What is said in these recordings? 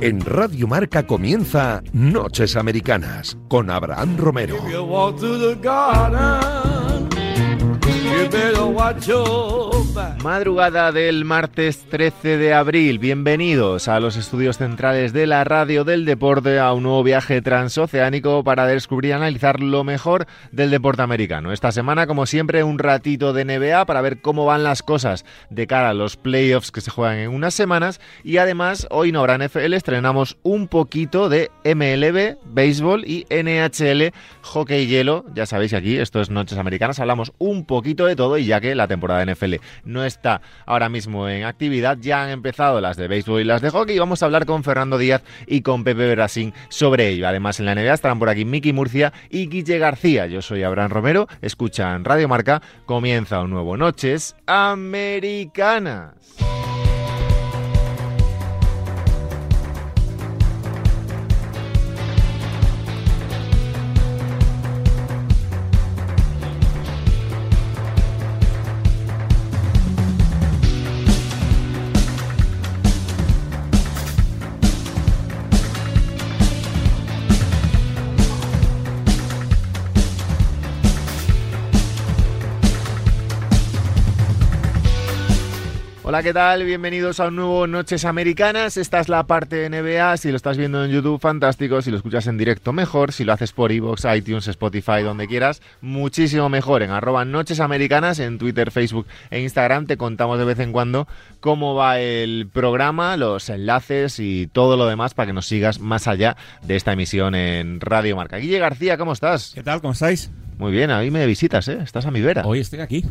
En Radio Marca comienza Noches Americanas con Abraham Romero. Madrugada del martes 13 de abril. Bienvenidos a los estudios centrales de la radio del deporte a un nuevo viaje transoceánico para descubrir y analizar lo mejor del deporte americano. Esta semana, como siempre, un ratito de NBA para ver cómo van las cosas de cara a los playoffs que se juegan en unas semanas. Y además, hoy no habrá NFL, estrenamos un poquito de MLB, béisbol y NHL, hockey y hielo. Ya sabéis que aquí, esto es Noches Americanas, hablamos un poquito de todo, y ya que la temporada de NFL no está ahora mismo en actividad, ya han empezado las de béisbol y las de hockey, y vamos a hablar con Fernando Díaz y con Pepe Berasín sobre ello. Además, en la NBA estarán por aquí Miki Murcia y Guille García. Yo soy Abraham Romero, escuchan Radio Marca, comienza un nuevo Noches Americanas. Hola, ¿qué tal? Bienvenidos a un nuevo Noches Americanas. Esta es la parte NBA. Si lo estás viendo en YouTube, fantástico. Si lo escuchas en directo, mejor. Si lo haces por iVoox, iTunes, Spotify, donde quieras, muchísimo mejor. En @NochesAmericanas, en Twitter, Facebook e Instagram, te contamos de vez en cuando cómo va el programa, los enlaces y todo lo demás para que nos sigas más allá de esta emisión en Radio Marca. Guille García, ¿cómo estás? ¿Qué tal? ¿Cómo estáis? Muy bien, hoy me visitas, ¿eh? Estás a mi vera. Hoy estoy aquí.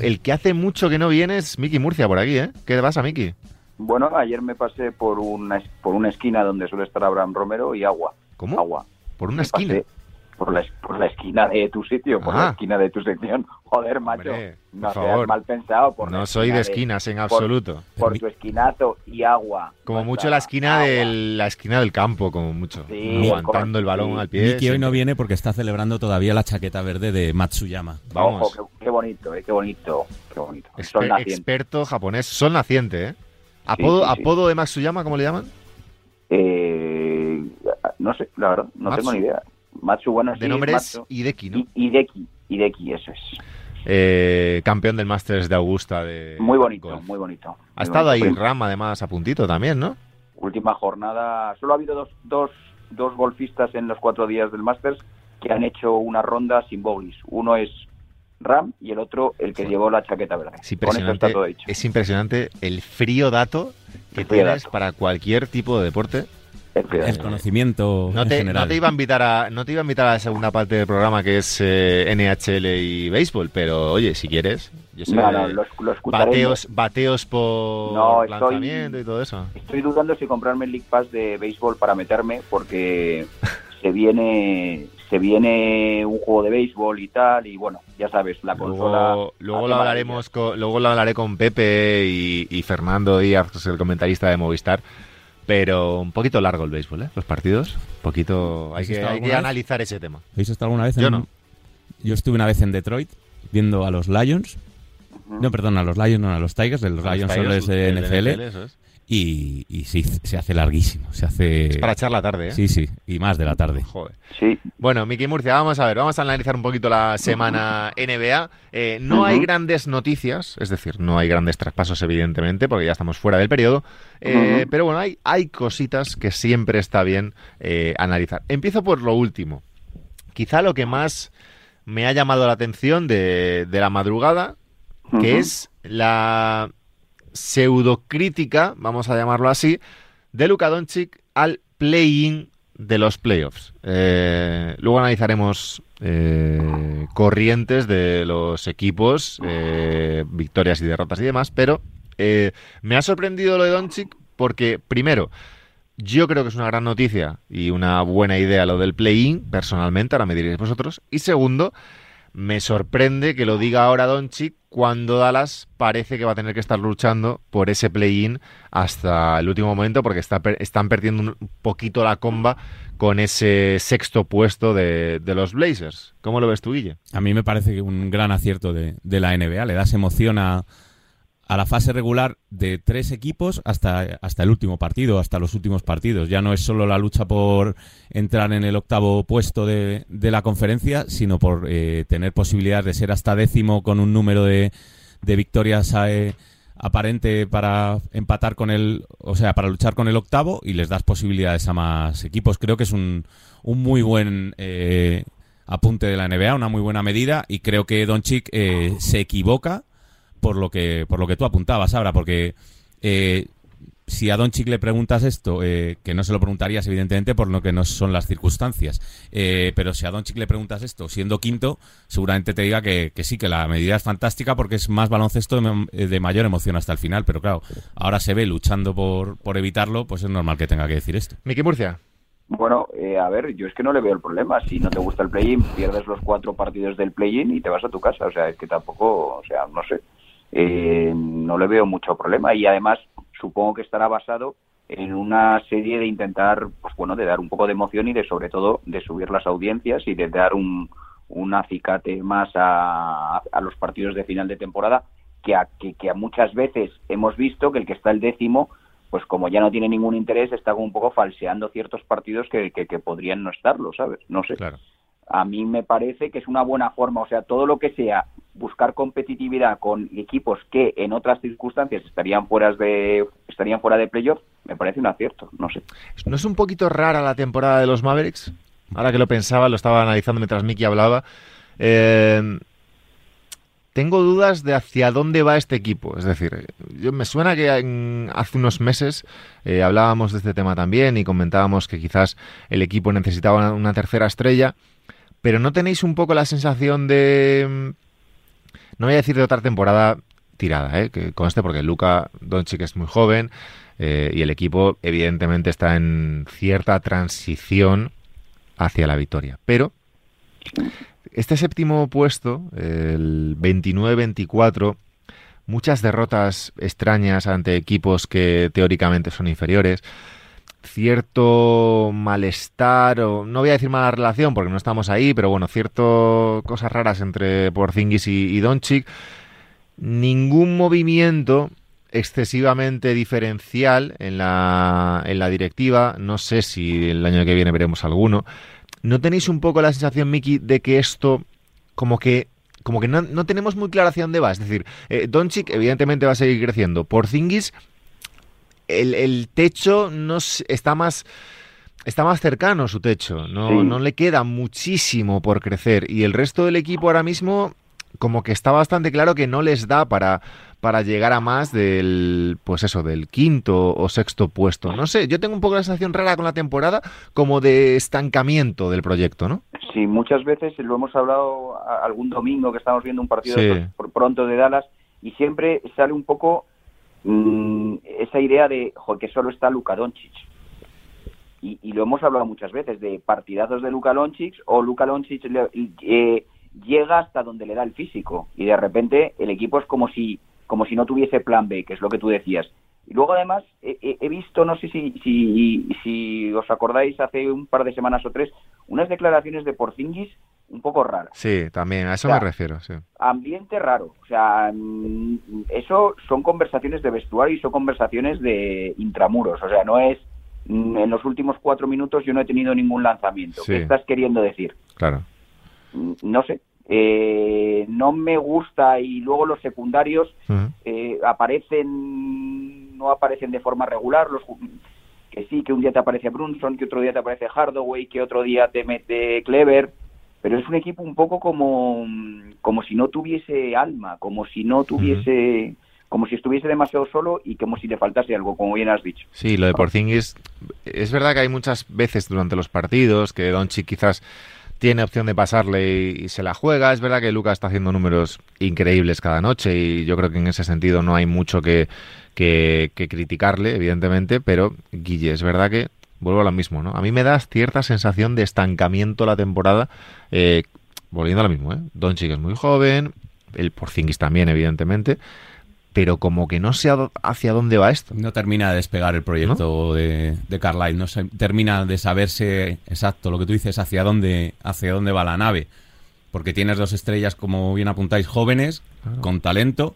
El que hace mucho que no viene es Miki Murcia por aquí, ¿eh? ¿Qué pasa, Miki? Bueno, ayer me pasé por una esquina donde suele estar Abraham Romero y agua. ¿Cómo? Agua. ¿Por una esquina? Por la esquina de tu sitio, por la esquina de tu sección. Joder, macho, hombre, no seas mal pensado. No soy de esquinas en absoluto. Por tu esquinazo y agua. Como mucho la esquina del campo, como mucho. Sí, aguantando el balón al pie. Miki hoy no viene porque está celebrando todavía la chaqueta verde de Matsuyama. Vamos. Ojo, qué bonito, qué bonito, qué bonito. Experto japonés, sol naciente, ¿eh? ¿Apodo de Matsuyama, cómo le llaman? No sé, la verdad, no tengo ni idea. Matsu, bueno, de sí, nombre es Hideki, ¿no? Hideki, eso es. Campeón del Masters de Augusta de muy bonito, golf. Muy bonito. Ha estado ahí Ram, además, a puntito también, ¿no? Última jornada. Solo ha habido dos golfistas en los 4 días del Masters que han hecho una ronda sin bogies. Uno es Ram y el otro el que llevó la chaqueta verde. Es impresionante el frío dato que tienes para cualquier tipo de deporte. El conocimiento en general. No te iba a invitar a la segunda parte del programa, que es NHL y béisbol, pero oye, si quieres, yo sé lo bateos por lanzamiento y todo eso. Estoy dudando si comprarme el League Pass de béisbol para meterme, porque se viene un juego de béisbol y tal, y bueno, ya sabes, la consola... Luego lo hablaré con Pepe y Fernando Díaz, el comentarista de Movistar. Pero un poquito largo el béisbol, ¿eh? Los partidos, un poquito... Hay que analizar ese tema. ¿Habéis estado alguna vez? Yo no. Yo estuve una vez en Detroit viendo a los Lions. Uh-huh. No, perdón, a los Lions, no, a los Tigers. Los Lions son los de NFL. Eso es. Y sí, se hace larguísimo. Es para echar la tarde, ¿eh? Sí, sí, y más de la tarde. Joder. Sí. Bueno, Miki Murcia, vamos a analizar un poquito la semana NBA. No hay grandes noticias, es decir, no hay grandes traspasos, evidentemente, porque ya estamos fuera del periodo. Pero bueno, hay cositas que siempre está bien analizar. Empiezo por lo último. Quizá lo que más me ha llamado la atención de la madrugada, que es la... pseudocrítica, vamos a llamarlo así, de Luka Doncic al play-in de los playoffs. Luego analizaremos corrientes de los equipos, victorias y derrotas y demás, pero me ha sorprendido lo de Doncic porque, primero, yo creo que es una gran noticia y una buena idea lo del play-in, personalmente, ahora me diréis vosotros, y segundo, Me sorprende que lo diga ahora Doncic cuando Dallas parece que va a tener que estar luchando por ese play-in hasta el último momento, porque están perdiendo un poquito la comba con ese sexto puesto de los Blazers. ¿Cómo lo ves tú, Guille? A mí me parece un gran acierto de la NBA. Le das emoción a la fase regular de tres equipos hasta el último partido, hasta los últimos partidos. Ya no es solo la lucha por entrar en el octavo puesto de la conferencia, sino por tener posibilidad de ser hasta décimo con un número de victorias aparente para empatar con el, o sea, para luchar con el octavo, y les das posibilidades a más equipos. Creo que es un muy buen apunte de la NBA, una muy buena medida, y creo que Doncic se equivoca por lo que tú apuntabas, Abra, porque si a Doncic le preguntas esto, que no se lo preguntarías, evidentemente, por lo que no son las circunstancias, pero si a Doncic le preguntas esto siendo quinto, seguramente te diga que sí, que la medida es fantástica porque es más baloncesto de mayor emoción hasta el final, pero claro, ahora se ve luchando por evitarlo, pues es normal que tenga que decir esto. Miki Murcia. Bueno, a ver, yo es que no le veo el problema. Si no te gusta el play-in, pierdes los 4 partidos del play-in y te vas a tu casa. O sea, es que tampoco, o sea, no sé. No le veo mucho problema, y además supongo que estará basado en una serie de intentar, pues bueno, de dar un poco de emoción y de, sobre todo, de subir las audiencias y de dar un acicate más a los partidos de final de temporada, que a muchas veces hemos visto que el que está el décimo, pues como ya no tiene ningún interés, está como un poco falseando ciertos partidos que podrían no estarlo, ¿sabes? No sé. Claro. A mí me parece que es una buena forma, o sea, todo lo que sea buscar competitividad con equipos que en otras circunstancias estarían fuera de playoff, me parece un acierto, no sé. ¿No es un poquito rara la temporada de los Mavericks? Ahora que lo pensaba, lo estaba analizando mientras Miki hablaba. Tengo dudas de hacia dónde va este equipo. Es decir, me suena que hace unos meses hablábamos de este tema también y comentábamos que quizás el equipo necesitaba una tercera estrella. Pero ¿no tenéis un poco la sensación de, no voy a decir de otra temporada tirada, que conste, porque Luka Doncic es muy joven y el equipo evidentemente está en cierta transición hacia la victoria? Pero este séptimo puesto, el 29-24, muchas derrotas extrañas ante equipos que teóricamente son inferiores, cierto malestar, o no voy a decir mala relación porque no estamos ahí, pero bueno, cierto cosas raras entre Porzingis y Doncic, ningún movimiento excesivamente diferencial en la directiva. No sé si el año que viene veremos alguno. ¿No tenéis un poco la sensación, Miki, de que esto como que no tenemos muy clara hacia dónde va? Es decir, Doncic evidentemente va a seguir creciendo, Porzingis el techo está más cercano, su techo, no le queda muchísimo por crecer, y el resto del equipo ahora mismo como que está bastante claro que no les da para llegar a más del quinto o sexto puesto. No sé, yo tengo un poco la sensación rara con la temporada, como de estancamiento del proyecto, ¿no? Sí, muchas veces lo hemos hablado algún domingo que estamos viendo un partido pronto de Dallas, y siempre sale un poco esa idea de que solo está Luka Doncic, y lo hemos hablado muchas veces, de partidazos de Luka Doncic, o Luka Doncic llega hasta donde le da el físico, y de repente el equipo es como si no tuviese plan B, que es lo que tú decías. Y luego además he visto, no sé si os acordáis, hace un par de semanas o 3, unas declaraciones de Porzingis un poco rara. Sí, también, a eso, o sea, me refiero, sí. Ambiente raro, o sea, eso son conversaciones de vestuario y son conversaciones de intramuros, o sea, no es, en los últimos 4 minutos yo no he tenido ningún lanzamiento. Sí. ¿Qué estás queriendo decir? Claro. No sé, no me gusta, y luego los secundarios no aparecen de forma regular, que sí, que un día te aparece Brunson, que otro día te aparece Hardaway, que otro día te mete Clever. Pero es un equipo un poco como si no tuviese alma, como si no tuviese, como si estuviese demasiado solo y como si le faltase algo, como bien has dicho. Sí, lo de Porzingis, es verdad que hay muchas veces durante los partidos que Doncic quizás tiene opción de pasarle y se la juega. Es verdad que Luka está haciendo números increíbles cada noche, y yo creo que en ese sentido no hay mucho que criticarle, evidentemente, pero Guille, es verdad que vuelvo a lo mismo, ¿no? A mí me da cierta sensación de estancamiento la temporada, volviendo a lo mismo, ¿eh? Doncic es muy joven, el Porzingis también, evidentemente, pero como que no sé hacia dónde va esto. No termina de despegar el proyecto, ¿no?, de Carlisle, no se termina de saberse exacto lo que tú dices, hacia dónde va la nave, porque tienes dos estrellas, como bien apuntáis, jóvenes, claro, con talento,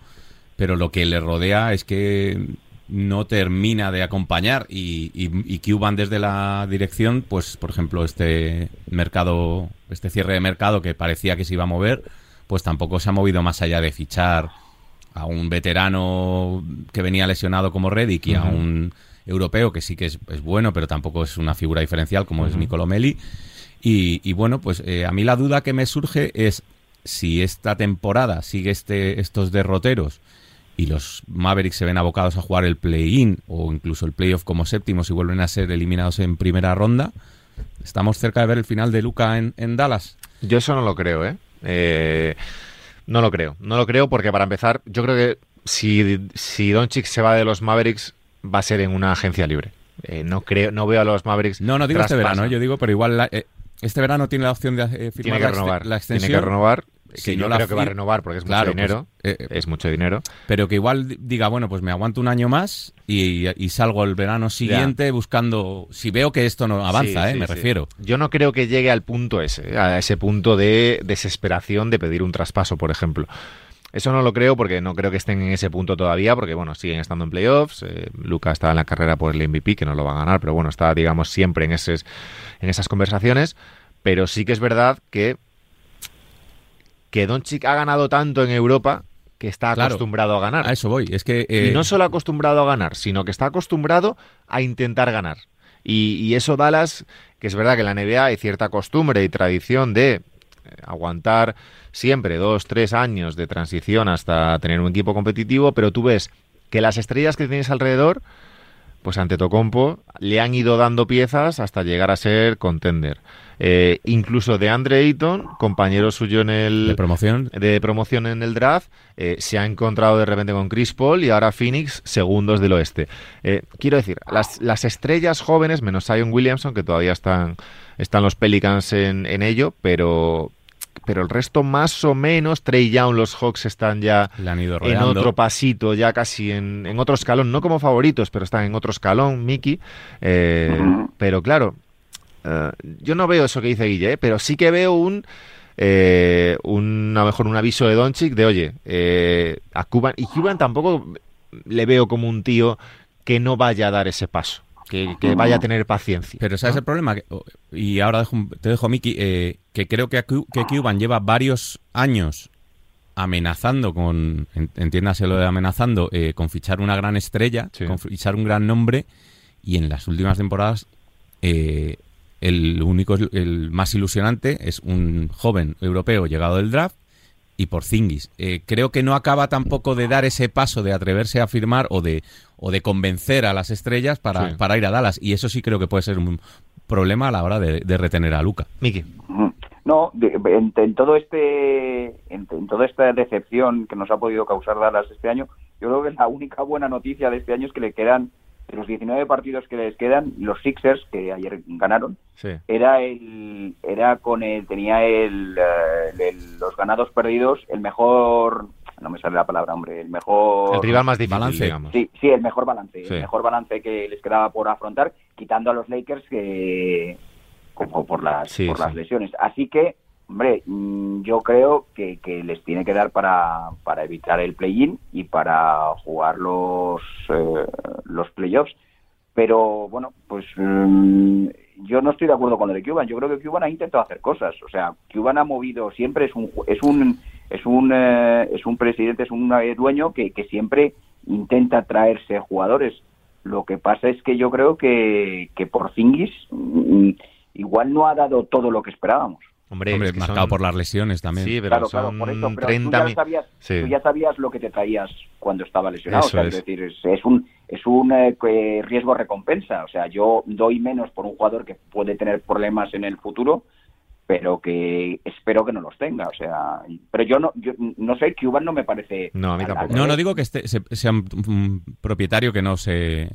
pero lo que le rodea es que no termina de acompañar, y Cuban desde la dirección, pues por ejemplo este cierre de mercado que parecía que se iba a mover, pues tampoco se ha movido más allá de fichar a un veterano que venía lesionado como Redick y a un europeo que sí que es bueno, pero tampoco es una figura diferencial como es Nicolò Melli, y bueno, pues a mí la duda que me surge es si esta temporada sigue estos derroteros y los Mavericks se ven abocados a jugar el play-in o incluso el play-off como séptimos y vuelven a ser eliminados en primera ronda. ¿Estamos cerca de ver el final de Luka en Dallas? Yo eso no lo creo, No lo creo porque, para empezar, yo creo que si Doncic se va de los Mavericks va a ser en una agencia libre. No veo a los Mavericks. No digo traspasa. Este verano, yo digo, pero igual este verano tiene la opción de firmar la extensión. Tiene que renovar. Que yo creo que va a renovar porque es mucho dinero. Pues, es mucho dinero. Pero que igual diga, bueno, pues me aguanto un año más y salgo el verano siguiente buscando. Si veo que esto no avanza, refiero. Yo no creo que llegue al punto ese, a ese punto de desesperación de pedir un traspaso, por ejemplo. Eso no lo creo porque no creo que estén en ese punto todavía, porque bueno, siguen estando en playoffs. Luka está en la carrera por el MVP, que no lo va a ganar, pero bueno, está, digamos, siempre en esas conversaciones. Pero sí que es verdad que Doncic ha ganado tanto en Europa que está acostumbrado a ganar. A eso voy. Es que, y no solo acostumbrado a ganar, sino que está acostumbrado a intentar ganar. Y eso Dallas, que es verdad que en la NBA hay cierta costumbre y tradición de aguantar siempre 2-3 años de transición hasta tener un equipo competitivo, pero tú ves que las estrellas que tienes alrededor, pues Antetokounmpo, le han ido dando piezas hasta llegar a ser contender. Incluso DeAndre Ayton, compañero suyo de promoción en el draft, se ha encontrado de repente con Chris Paul y ahora Phoenix, segundos del oeste. Quiero decir, las estrellas jóvenes, menos Zion Williamson, que todavía están los Pelicans en ello, pero el resto más o menos, Trey Young, los Hawks están ya en otro pasito, ya casi en otro escalón, no como favoritos, pero están en otro escalón, Miki, pero claro, yo no veo eso que dice Guille, pero sí que veo un a lo mejor un aviso de Doncic de, oye, a Cuban, y Cuban tampoco le veo como un tío que no vaya a dar ese paso, que vaya a tener paciencia. Pero ¿sabes el problema? Y ahora te dejo a Miki, que creo que Cuban lleva varios años amenazando con, entiéndase lo de amenazando, con fichar una gran estrella, con fichar un gran nombre, y en las últimas temporadas el más ilusionante es un joven europeo llegado del draft y Porzingis. Creo que no acaba tampoco de dar ese paso de atreverse a firmar o de convencer a las estrellas para ir a Dallas. Y eso sí creo que puede ser un problema a la hora de retener a Luka. Miki. No, en toda esta decepción que nos ha podido causar Dallas este año, yo creo que la única buena noticia de este año es que le quedan, de los 19 partidos que les quedan, los Sixers, que ayer ganaron, tenía los ganados perdidos, el mejor, no me sale la palabra, hombre, el rival más difícil, balance, digamos. Sí, el mejor balance, el mejor balance que les quedaba por afrontar, quitando a los Lakers que como por las lesiones. Así que, hombre, yo creo que les tiene que dar para evitar el play-in y para jugar los playoffs. Pero bueno, pues yo no estoy de acuerdo con lo de Cuban. Yo creo que Cuban ha intentado hacer cosas. O sea, Cuban ha movido siempre, es un presidente, es un dueño que siempre intenta traerse jugadores. Lo que pasa es que yo creo que Porzingis igual no ha dado todo lo que esperábamos. Hombre, es marcado por las lesiones también. Sí, pero claro, por eso, pero 30 tú ya sabías lo que te traías cuando estaba lesionado. O sea, es decir, es un riesgo recompensa. O sea, yo doy menos por un jugador que puede tener problemas en el futuro, pero que espero que no los tenga. O sea, pero yo no sé, Cuban no me parece. No, a mí tampoco. No digo que sea un propietario que no se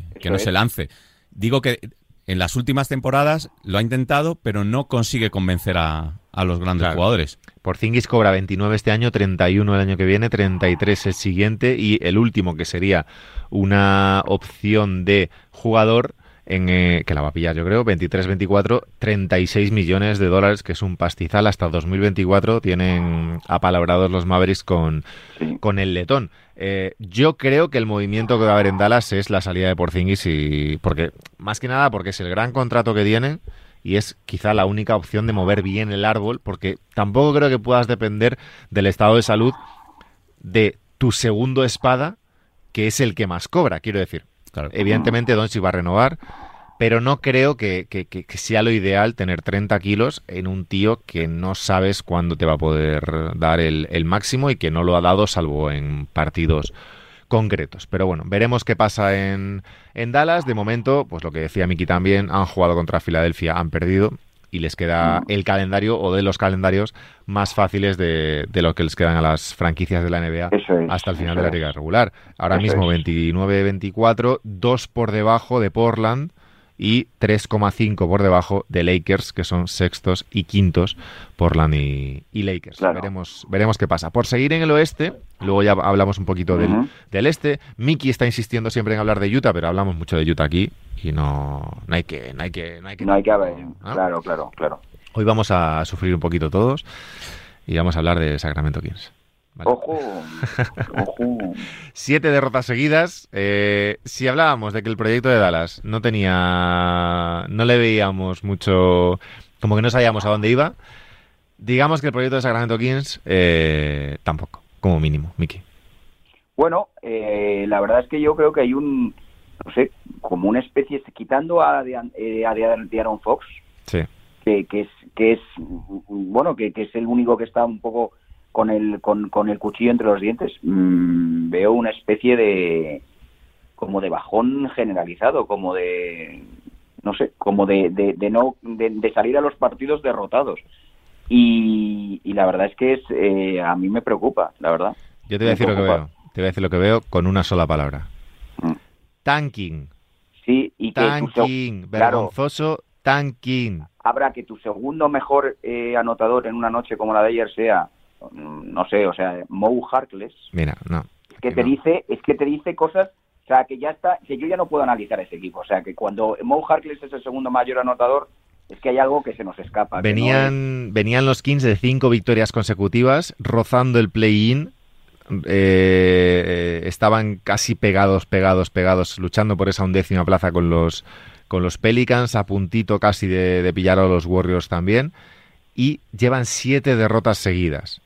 lance. Digo que en las últimas temporadas lo ha intentado, pero no consigue convencer a a los grandes jugadores. Porzingis cobra 29 este año, 31 el año que viene, 33 el siguiente y el último, que sería una opción de jugador que la va a pillar, yo creo, 23-24, 36 millones de dólares, que es un pastizal. Hasta 2024 tienen apalabrados los Mavericks con el letón. Yo creo que el movimiento que va a haber en Dallas es la salida de Porzingis, más que nada porque es el gran contrato que tienen y es quizá la única opción de mover bien el árbol, porque tampoco creo que puedas depender del estado de salud de tu segundo espada, que es el que más cobra, quiero decir. Claro. Evidentemente Doncic va a renovar, pero no creo que sea lo ideal tener 30 kilos en un tío que no sabes cuándo te va a poder dar el máximo y que no lo ha dado salvo en partidos concretos. Pero bueno, veremos qué pasa en Dallas. De momento, pues lo que decía Miki también, han jugado contra Filadelfia, han perdido y les queda el calendario o de los calendarios más fáciles de lo que les quedan a las franquicias de la NBA hasta el final de la liga regular. Ahora mismo 29-24, 2 por debajo de Portland y 3,5 por debajo de Lakers, que son sextos y quintos, Portland y Lakers. Claro. Veremos qué pasa. Por seguir en el oeste, luego ya hablamos un poquito del este. Miki está insistiendo siempre en hablar de Utah, pero hablamos mucho de Utah aquí y no hay que haber, ¿no? Claro. Hoy vamos a sufrir un poquito todos y vamos a hablar de Sacramento Kings. Vale. ¡Ojo! 7 derrotas seguidas. Si hablábamos de que el proyecto de Dallas no le veíamos mucho, como que no sabíamos a dónde iba, digamos que el proyecto de Sacramento Kings tampoco, como mínimo, Miki. Bueno, la verdad es que yo creo que hay como una especie, quitando a De'Aaron Fox, sí, que es el único que está un poco con el cuchillo entre los dientes, veo una especie de como de bajón generalizado, de salir a los partidos derrotados, y la verdad es que a mí me preocupa, la verdad. Yo te voy a decir lo que veo con una sola palabra: tanking. Sí, y tanking, vergonzoso tanking. Habrá que tu segundo mejor anotador en una noche como la de ayer sea, Moe Harkless. Mira, no. Es que te dice cosas, o sea, que ya está, que yo ya no puedo analizar ese equipo. O sea, que cuando Moe Harkless es el segundo mayor anotador, es que hay algo que se nos escapa. Venían los Kings de 5 victorias consecutivas, rozando el play-in. Estaban casi pegados, luchando por esa 11ª plaza con los Pelicans, a puntito casi de pillar a los Warriors también, y llevan 7 derrotas seguidas.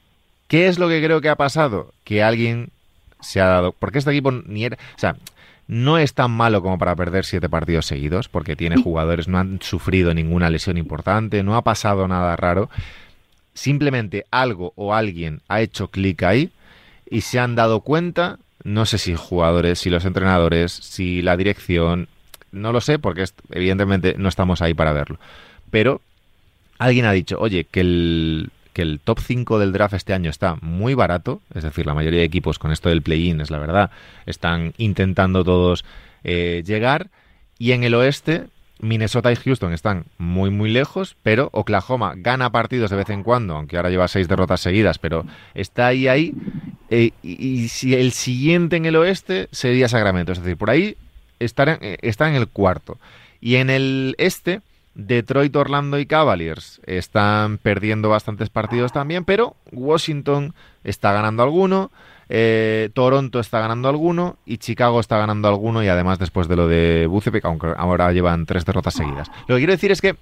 ¿Qué es lo que creo que ha pasado? Que alguien se ha dado... Porque este equipo no es tan malo como para perder 7 partidos seguidos, porque tiene jugadores, no han sufrido ninguna lesión importante, no ha pasado nada raro. Simplemente algo o alguien ha hecho clic ahí y se han dado cuenta, no sé si jugadores, si los entrenadores, si la dirección, no lo sé, porque evidentemente no estamos ahí para verlo. Pero alguien ha dicho, oye, que el top 5 del draft este año está muy barato, es decir, la mayoría de equipos con esto del play-in, es la verdad, están intentando todos llegar, y en el oeste Minnesota y Houston están muy muy lejos, pero Oklahoma gana partidos de vez en cuando, aunque ahora lleva 6 derrotas seguidas, pero está ahí, y si el siguiente en el oeste sería Sacramento, es decir, por ahí está en el cuarto. Y en el este, Detroit, Orlando y Cavaliers están perdiendo bastantes partidos también, pero Washington está ganando alguno, Toronto está ganando alguno y Chicago está ganando alguno, y además después de lo de Vucevic, aunque ahora llevan 3 derrotas seguidas. Lo que quiero decir es que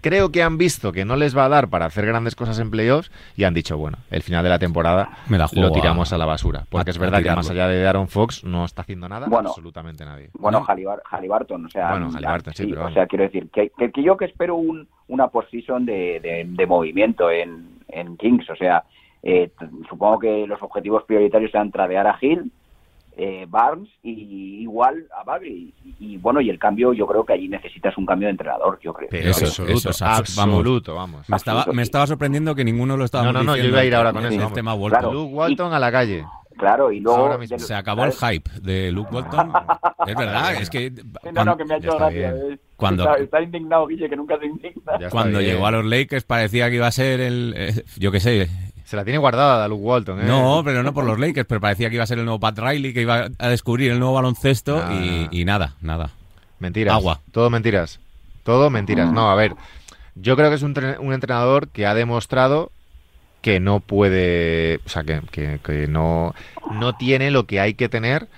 creo que han visto que no les va a dar para hacer grandes cosas en playoffs y han dicho, bueno, el final de la temporada lo tiramos a la basura, porque es verdad que más allá de De'Aaron Fox no está haciendo nada absolutamente nadie. Bueno, Haliburton, pero o sea, quiero decir que yo que espero una posición de movimiento en Kings, o sea, supongo que los objetivos prioritarios sean tradear a Hill, Barnes y igual a Bagley, y el cambio, yo creo que allí necesitas un cambio de entrenador, yo creo. Pero absoluto. Me estaba sorprendiendo que ninguno lo estaba diciendo. No, yo iba a ir ahora con eso. Luke Walton a la calle. Claro, y luego... Ahora mismo se acabó el hype de Luke Walton. Es verdad, es que... No, que me ha hecho gracia. Está indignado, Guille, que nunca se indigna. Cuando llegó a los Lakers parecía que iba a ser el... yo qué sé... Se la tiene guardada Luke Walton, ¿eh? No, pero no por los Lakers, pero parecía que iba a ser el nuevo Pat Riley, que iba a descubrir el nuevo baloncesto y nada. Mentiras. Agua. Todo mentiras. No, a ver, yo creo que es un entrenador que ha demostrado... que no puede, o sea, que no tiene lo que hay que tener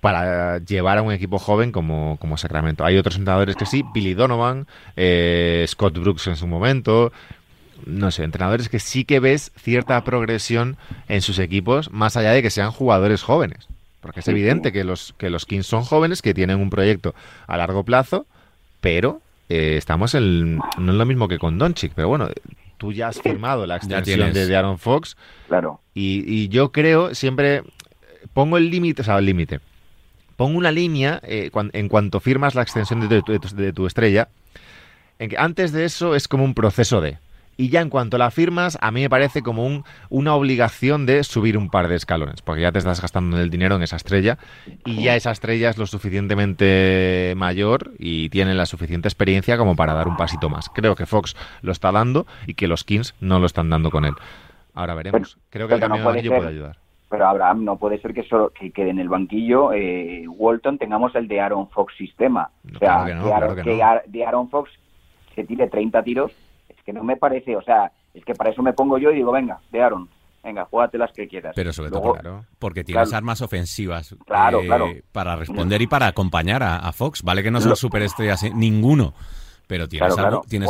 para llevar a un equipo joven como Sacramento. Hay otros entrenadores que sí, Billy Donovan, Scott Brooks en su momento, no sé, entrenadores que sí que ves cierta progresión en sus equipos, más allá de que sean jugadores jóvenes, porque es evidente que los Kings son jóvenes, que tienen un proyecto a largo plazo, pero no es lo mismo que con Doncic, pero bueno... Tú ya has firmado la extensión de De'Aaron Fox. Claro. Y yo creo, siempre pongo el límite, o sea, el límite. Pongo una línea en cuanto firmas la extensión de tu estrella. En que antes de eso es como un proceso de. Y ya en cuanto la firmas, a mí me parece como una obligación de subir un par de escalones. Porque ya te estás gastando el dinero en esa estrella. Y ya esa estrella es lo suficientemente mayor y tiene la suficiente experiencia como para dar un pasito más. Creo que Fox lo está dando y que los Kings no lo están dando con él. Ahora veremos. Creo que el cambio de banquillo puede ayudar. Pero Abraham, no puede ser que solo que quede en el banquillo Walton, tengamos el De'Aaron Fox sistema. No, o sea, claro que De'Aaron Fox se tire 30 tiros. Que no me parece, o sea, es que para eso me pongo yo y digo, venga, De'Aaron, venga, júgate las que quieras. Pero sobre todo, claro, porque tienes armas ofensivas para responder y para acompañar a Fox. Vale que no son superestrellas ninguno, pero tienes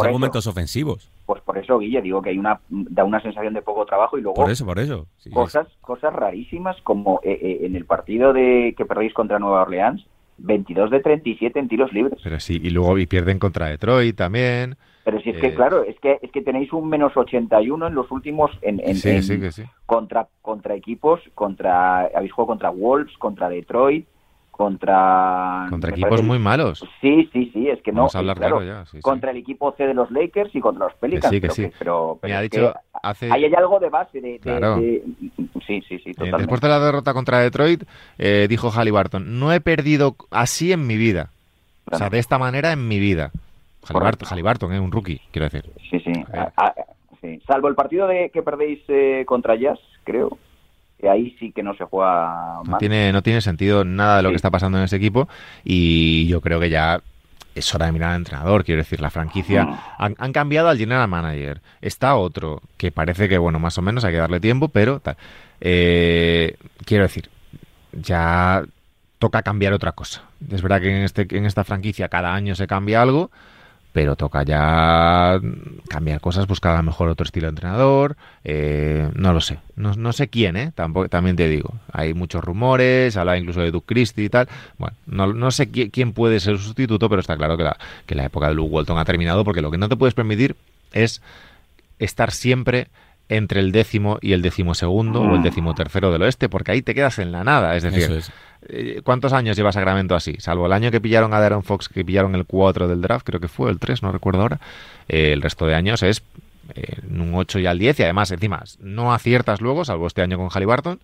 argumentos ofensivos. Pues por eso, Guille, digo que hay da una sensación de poco trabajo y luego... Por eso. Sí, cosas rarísimas como en el partido que perdéis contra Nueva Orleans, 22 de 37 en tiros libres. Pero sí, y luego pierden contra Detroit también... Pero si es que, claro, es que tenéis un menos 81 en los últimos... Sí. Contra equipos, habéis jugado contra Wolves, contra Detroit, Contra equipos muy malos. Sí, es que no... Vamos a hablar claro ya. Sí, contra el equipo C de los Lakers y contra los Pelicans. Que sí. Pero hay algo de base de... Claro. Sí, totalmente. Después de la derrota contra Detroit, dijo Haliburton, no he perdido así en mi vida. Claro. O sea, de esta manera en mi vida. Haliburton, un rookie, quiero decir. Sí. Sí. Salvo el partido que perdéis contra Jazz, creo. Ahí sí que no se juega más. No tiene sentido nada de lo que está pasando en ese equipo. Y yo creo que ya es hora de mirar al entrenador, quiero decir. La franquicia... Han cambiado al general manager. Está otro que parece que, bueno, más o menos hay que darle tiempo, pero tal. Quiero decir, ya toca cambiar otra cosa. Es verdad que en esta franquicia cada año se cambia algo, pero toca ya cambiar cosas, buscar a lo mejor otro estilo de entrenador, no lo sé. No sé quién, tampoco, también te digo. Hay muchos rumores, hablaba incluso de Duke Christie y tal. Bueno, no sé quién puede ser su sustituto, pero está claro que la época de Luke Walton ha terminado, porque lo que no te puedes permitir es estar siempre entre el 10º y el 12º o el 13º del oeste, porque ahí te quedas en la nada. Es decir, ¿cuántos años lleva Sacramento así? Salvo el año que pillaron a De'Aaron Fox, que pillaron el 4 del draft, creo que fue el 3, no recuerdo ahora. El resto de años es un 8 y al 10, y además, encima, no aciertas luego, salvo este año con Haliburton,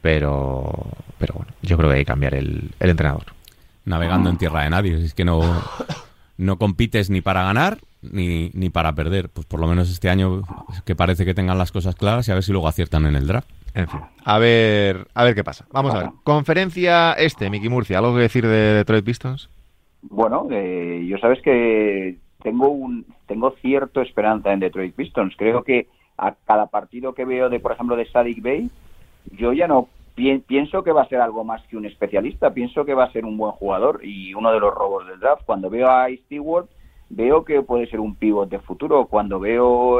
pero bueno, yo creo que hay que cambiar el entrenador. Navegando en tierra de nadie, es que no compites ni para ganar ni para perder. Pues por lo menos este año que parece que tengan las cosas claras y a ver si luego aciertan en el draft. En fin, a ver qué pasa. Vamos a ver. Conferencia Miki Murcia, ¿algo que decir de Detroit Pistons? Bueno, yo sabes que tengo cierta esperanza en Detroit Pistons. Creo que a cada partido que veo por ejemplo, de Saddiq Bey, yo ya no pienso que va a ser algo más que un especialista, pienso que va a ser un buen jugador y uno de los robos del draft. Cuando veo a Stewart, veo que puede ser un pívot de futuro.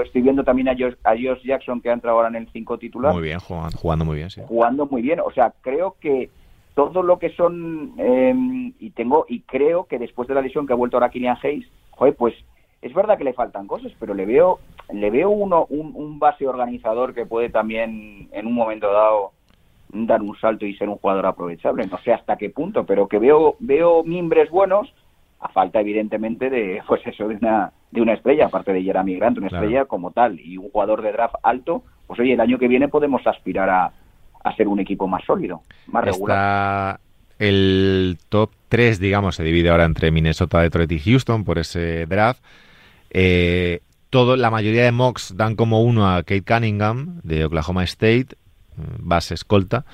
Estoy viendo también a Josh Jackson, que ha entrado ahora en el 5 titular. Muy bien, jugando muy bien, sí. Jugando muy bien, o sea, creo que todo lo que son... y creo que después de la lesión que ha vuelto ahora Killian Hayes, pues es verdad que le faltan cosas, pero le veo un base organizador que puede también, en un momento dado, dar un salto y ser un jugador aprovechable. No sé hasta qué punto, pero que veo mimbres buenos, a falta evidentemente de una estrella, aparte de Jerami Grant, una estrella como tal, y un jugador de draft alto. Pues oye, el año que viene podemos aspirar a a ser un equipo más sólido, más regular. El top 3, digamos, se divide ahora entre Minnesota, Detroit y Houston por ese draft. La mayoría de mocks dan como uno a Cade Cunningham de Oklahoma State, base escolta.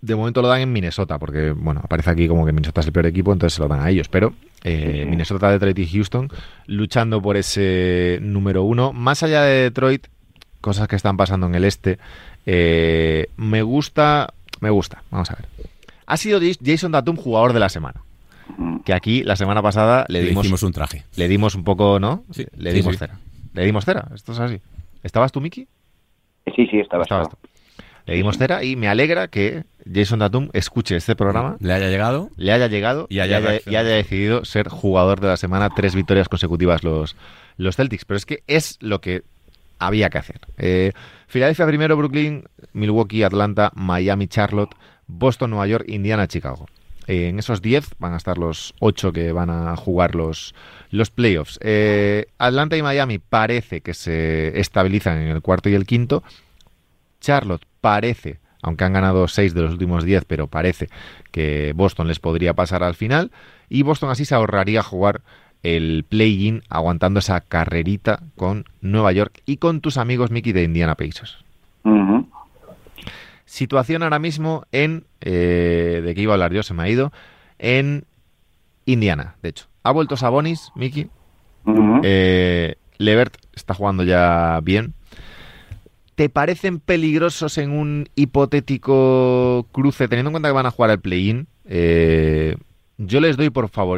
De momento lo dan en Minnesota, porque bueno, aparece aquí como que Minnesota es el peor equipo, entonces se lo dan a ellos. Pero Minnesota, Detroit y Houston luchando por ese número uno. Más allá de Detroit, cosas que están pasando en el este. Me gusta. Vamos a ver. Ha sido Jason Tatum jugador de la semana. Que aquí, la semana pasada, le dimos un traje. Le dimos un poco, ¿no? Sí, le dimos cera. Le dimos cera, esto es así. ¿Estabas tú, Miki? Sí, estabas tú. Le dimos cera y me alegra que Jason Tatum escuche este programa. Le haya llegado y haya decidido ser jugador de la semana. 3 victorias consecutivas los Celtics. Pero es que es lo que había que hacer. Filadelfia primero, Brooklyn, Milwaukee, Atlanta, Miami, Charlotte, Boston, Nueva York, Indiana, Chicago. En esos 10 van a estar los 8 que van a jugar los playoffs. Atlanta y Miami parece que se estabilizan en el cuarto y el quinto. Charlotte parece, aunque han ganado 6 de los últimos 10, pero parece que Boston les podría pasar al final. Y Boston así se ahorraría jugar el play-in, aguantando esa carrerita con Nueva York y con tus amigos, Mickey, de Indiana Pacers. Uh-huh. Situación ahora mismo en... ¿de qué iba a hablar yo? Se me ha ido. En Indiana, de hecho. Ha vuelto Sabonis, Miki. Uh-huh. Levert está jugando ya bien. ¿Te parecen peligrosos en un hipotético cruce, teniendo en cuenta que van a jugar al play-in? Yo les doy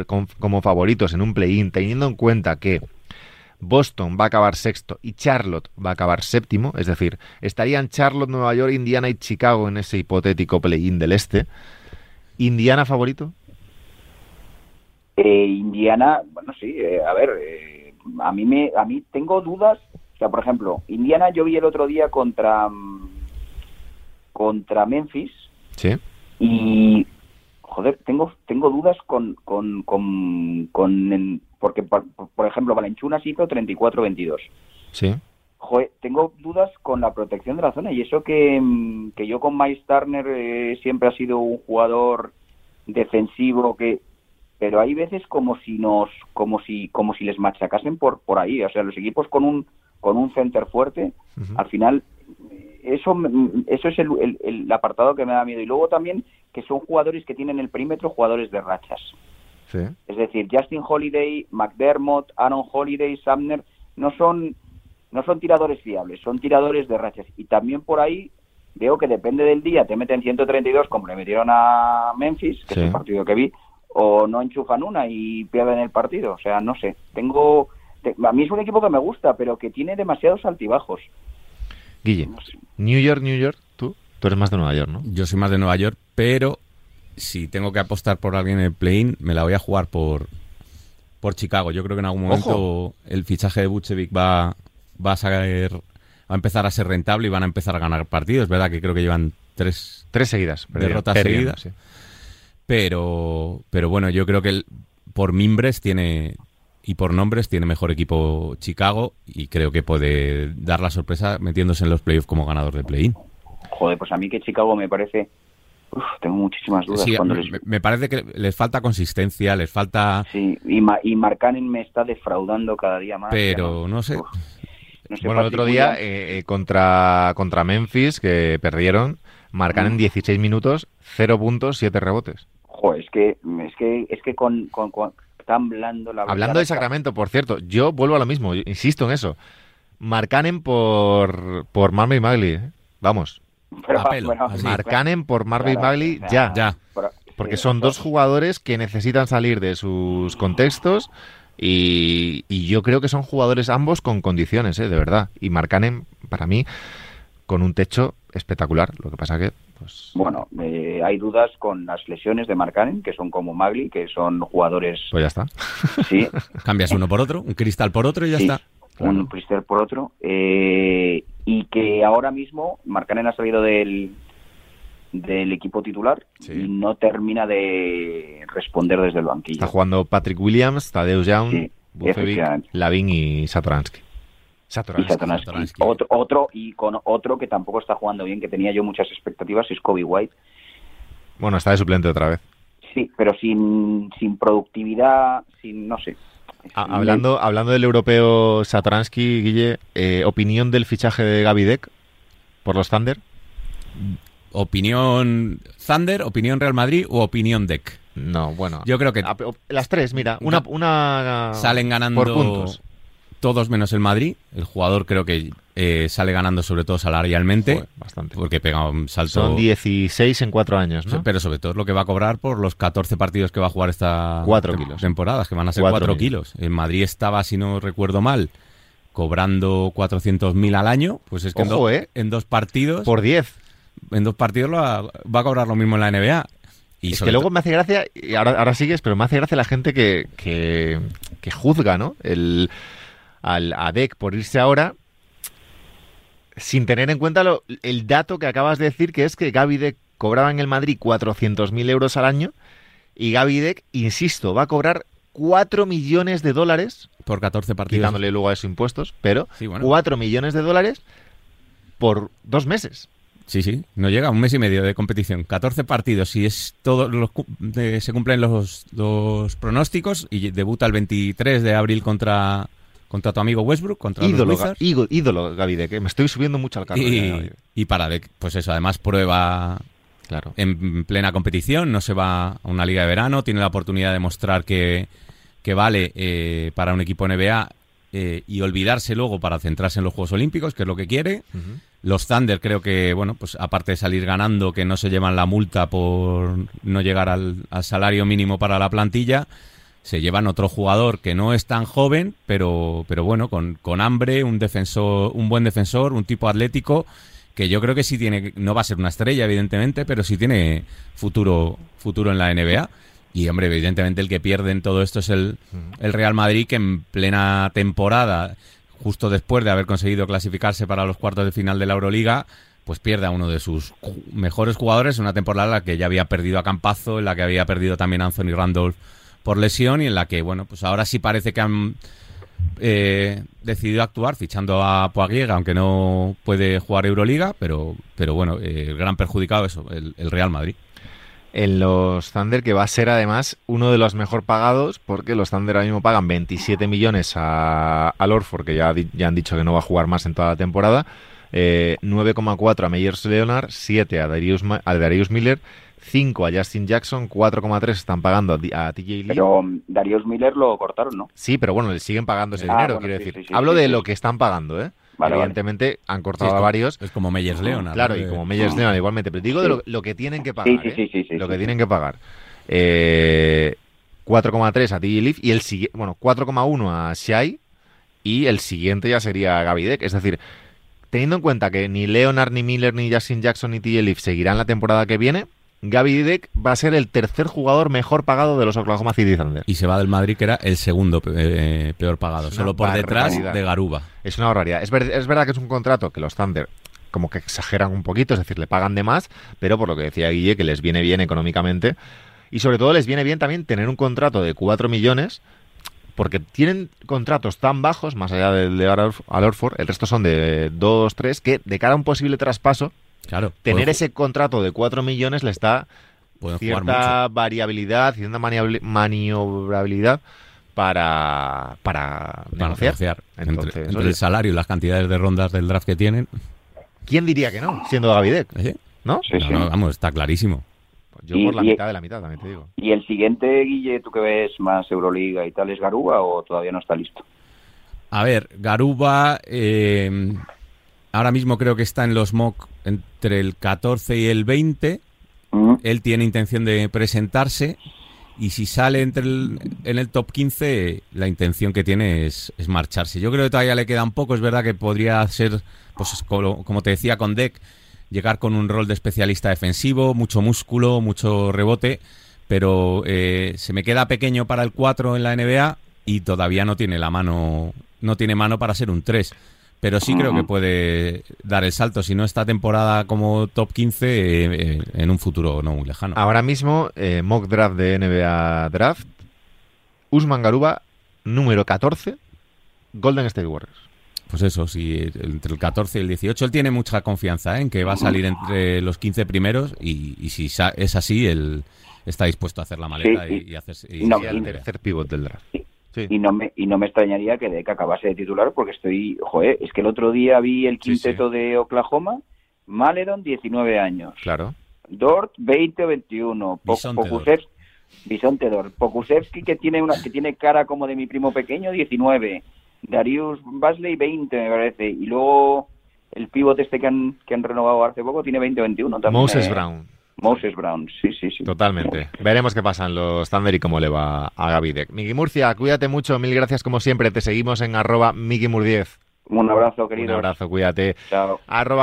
como favoritos en un play-in, teniendo en cuenta que Boston va a acabar sexto y Charlotte va a acabar séptimo, es decir, estarían Charlotte, Nueva York, Indiana y Chicago en ese hipotético play-in del este. ¿Indiana favorito? Indiana, bueno, sí, a mí tengo dudas. O sea, por ejemplo, Indiana yo vi el otro día contra Memphis. Sí. Y, joder, tengo dudas porque, por ejemplo, Valanciunas hizo 34-22. Sí. Joder, tengo dudas con la protección de la zona. Y eso que yo con Miles Turner siempre ha sido un jugador defensivo, pero hay veces como si les machacasen por ahí. O sea, los equipos con un center fuerte, uh-huh, al final eso es el apartado que me da miedo. Y luego también que son jugadores que tienen el perímetro, jugadores de rachas. Sí. Es decir, Justin Holiday, McDermott, Aaron Holiday, Sumner, no son tiradores fiables, son tiradores de rachas. Y también por ahí veo que depende del día, te meten 132 como le metieron a Memphis, que sí, es el partido que vi, o no enchufan una y pierden el partido. O sea, no sé, a mí es un equipo que me gusta, pero que tiene demasiados altibajos. Guille, no sé. New York, tú eres más de Nueva York, ¿no? Yo soy más de Nueva York, pero... si tengo que apostar por alguien en el play-in, me la voy a jugar por Chicago. Yo creo que en algún momento el fichaje de Vucevic va a empezar a ser rentable y van a empezar a ganar partidos. Es verdad que creo que llevan tres seguidas, derrotas seguidas. Sí. Pero bueno, yo creo que por mimbres y por nombres tiene mejor equipo Chicago y creo que puede dar la sorpresa metiéndose en los playoffs como ganador de play-in. Joder, pues a mí que Chicago me parece... Uf, tengo muchísimas dudas. Sí, me parece que les falta consistencia, les falta... Sí, y Markkanen me está defraudando cada día más. Pero no sé bueno, el otro día contra Memphis, que perdieron, Markkanen 16 minutos, 0 puntos, 7 rebotes. Joder, es que con tan blando la... Hablando de Sacramento, por cierto, yo vuelvo a lo mismo, insisto en eso. Markkanen por Marvin Bagley, vamos. Markkanen por Marvin Bagley, ya. Porque son dos jugadores que necesitan salir de sus contextos y yo creo que son jugadores ambos con condiciones, de verdad. Y Markkanen, para mí, con un techo espectacular. Lo que pasa que... pues... bueno, hay dudas con las lesiones de Markkanen, que son como Bagley, que son jugadores... pues ya está. Sí. Cambias uno por otro, un cristal por otro y ya sí, está. Un cristal por otro. Y que ahora mismo Markkanen ha salido del equipo titular, sí, y no termina de responder desde el banquillo. Está jugando Patrick Williams, Tadeusz Young, sí, Vucevic, Lavin y Satoransky. Satoransky. Otro y con otro que tampoco está jugando bien, que tenía yo muchas expectativas, es Kobe White. Bueno, está de suplente otra vez. Sí, pero sin productividad, sin, no sé. Hablando del europeo Satoransky, Guille, ¿opinión del fichaje de Gaby Deck por los Thunder? ¿Opinión Thunder, opinión Real Madrid o opinión Deck? No, bueno. Yo creo que... Las tres, mira. Una salen ganando por puntos. Todos menos el Madrid. El jugador creo que sale ganando sobre todo salarialmente. Joder, bastante. Porque pega un salto... Son 16 en 4 años, ¿no? Pero sobre todo lo que va a cobrar por los 14 partidos que va a jugar esta temporada, que van a ser 4 kilos. El Madrid estaba, si no recuerdo mal, cobrando 400.000 al año. Pues es que ojo, en dos partidos... Por 10. En dos partidos va a cobrar lo mismo en la NBA. Y es que luego me hace gracia, y ahora sigues, pero me hace gracia la gente que juzga, ¿no? A Deck por irse ahora sin tener en cuenta el dato que acabas de decir, que es que Gaby Deck cobraba en el Madrid 400.000 euros al año y Gaby Deck, insisto, va a cobrar 4 millones de dólares por 14 partidos, quitándole luego a esos impuestos, pero sí, bueno. 4 millones de dólares por 2 meses. Sí, sí, no llega a un mes y medio de competición. 14 partidos, si es se cumplen los pronósticos, y debuta el 23 de abril contra tu amigo Westbrook, contra ídolo, los Wizards. Ídolo, Gaby Deck, que me estoy subiendo mucho al carro. Y para Deck, pues eso, además prueba claro. En plena competición, no se va a una liga de verano, tiene la oportunidad de mostrar que vale para un equipo NBA y olvidarse luego para centrarse en los Juegos Olímpicos, que es lo que quiere. Uh-huh. Los Thunder creo que, bueno, pues aparte de salir ganando, que no se llevan la multa por no llegar al salario mínimo para la plantilla, se llevan otro jugador que no es tan joven, pero bueno, con hambre, un buen defensor, un tipo atlético, que yo creo que sí tiene, no va a ser una estrella, evidentemente, pero sí tiene futuro en la NBA. Y, hombre, evidentemente el que pierde en todo esto es el Real Madrid, que en plena temporada... justo después de haber conseguido clasificarse para los cuartos de final de la Euroliga, pues pierde a uno de sus mejores jugadores en una temporada en la que ya había perdido a Campazzo, en la que había perdido también a Anthony Randolph por lesión, y en la que, bueno, pues ahora sí parece que han decidido actuar fichando a Poirier, aunque no puede jugar Euroliga, pero bueno, el gran perjudicado eso, el Real Madrid. En los Thunder, que va a ser además uno de los mejor pagados, porque los Thunder ahora mismo pagan 27 millones a Lorford, que ya han dicho que no va a jugar más en toda la temporada, 9,4 a Meyers Leonard, 7 a Darius Miller, 5 a Justin Jackson, 4,3 están pagando a TJ Lee. Pero Darius Miller lo cortaron, ¿no? Sí, pero bueno, le siguen pagando ese dinero, bueno, quiero decir. Sí, hablo de lo que están pagando, ¿eh? Vale, evidentemente han cortado a varios. Es como Meyers Leonard. Claro, y como Meyers Leonard igualmente. Pero digo de lo que tienen que pagar. Sí, lo que tienen que pagar. 4,3 a TJ Leaf y 4,1 a Shai, y el siguiente ya sería Gaby Deck. Es decir, teniendo en cuenta que ni Leonard, ni Miller, ni Justin Jackson, ni TJ Leaf seguirán la temporada que viene, Gaby Deck va a ser el tercer jugador mejor pagado de los Oklahoma City Thunder. Y se va del Madrid, que era el segundo peor pagado, solo por detrás de Garuba. Es una barbaridad. Es verdad que es un contrato que los Thunder como que exageran un poquito, es decir, le pagan de más, pero por lo que decía Guille, que les viene bien económicamente. Y sobre todo les viene bien también tener un contrato de 4 millones, porque tienen contratos tan bajos, más allá de Alorford, el resto son de 2, 3, que de cara a un posible traspaso, claro, tener ese contrato de 4 millones les da cierta variabilidad, cierta maniobrabilidad para negociar. Entonces, entre el salario y las cantidades de rondas del draft que tienen. ¿Quién diría que no, siendo Gaby Deck? ¿Sí? ¿No? Sí, sí. No, vamos, está clarísimo. Yo por la mitad de la mitad, también te digo. ¿Y el siguiente, Guille, tú que ves más Euroliga y tal, es Garuba o todavía no está listo? A ver, Garuba... ahora mismo creo que está en los mock entre el 14 y el 20. Él tiene intención de presentarse, y si sale en el top 15, la intención que tiene es marcharse. Yo creo que todavía le queda un poco. Es verdad que podría ser, pues como te decía con Deck, llegar con un rol de especialista defensivo, mucho músculo, mucho rebote, pero se me queda pequeño para el 4 en la NBA y todavía no tiene mano para ser un 3. Pero sí creo que puede dar el salto, si no esta temporada como top 15, en un futuro no muy lejano. Ahora mismo, mock draft de NBA Draft, Usman Garuba, número 14, Golden State Warriors. Pues eso, si entre el 14 y el 18, él tiene mucha confianza en que va a salir entre los 15 primeros y si es así, él está dispuesto a hacer la maleta y hacerse el tercer pivot del draft. Sí. Y no me extrañaría que Deca acabase de titular porque estoy... Joder, es que el otro día vi el quinteto de Oklahoma, Maleron, 19 años. Claro. Dort, 20 o 21. Bisonte Dort. Pokusevski, que tiene cara como de mi primo pequeño, 19. Darius Basley, 20, me parece. Y luego el pívot este que han renovado hace poco tiene 20 o 21. También, Moses Brown. Moses Brown, sí. Totalmente. Veremos qué pasa en los Thunder y cómo le va a Gavidec. Miki Murcia, cuídate mucho. Mil gracias como siempre. Te seguimos en @MikiMur10. Un abrazo, querido. Un abrazo, cuídate. Chao.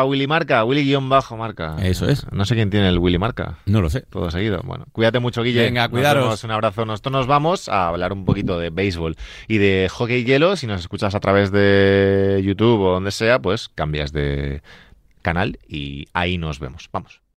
@Willy Marca, Willy_Marca. Eso es. No sé quién tiene el Willy Marca. No lo sé. Todo seguido. Bueno, cuídate mucho, Guille. Venga, cuidaros. Un abrazo. Nosotros nos vamos a hablar un poquito de béisbol y de hockey hielo. Si nos escuchas a través de YouTube o donde sea, pues cambias de canal y ahí nos vemos. Vamos.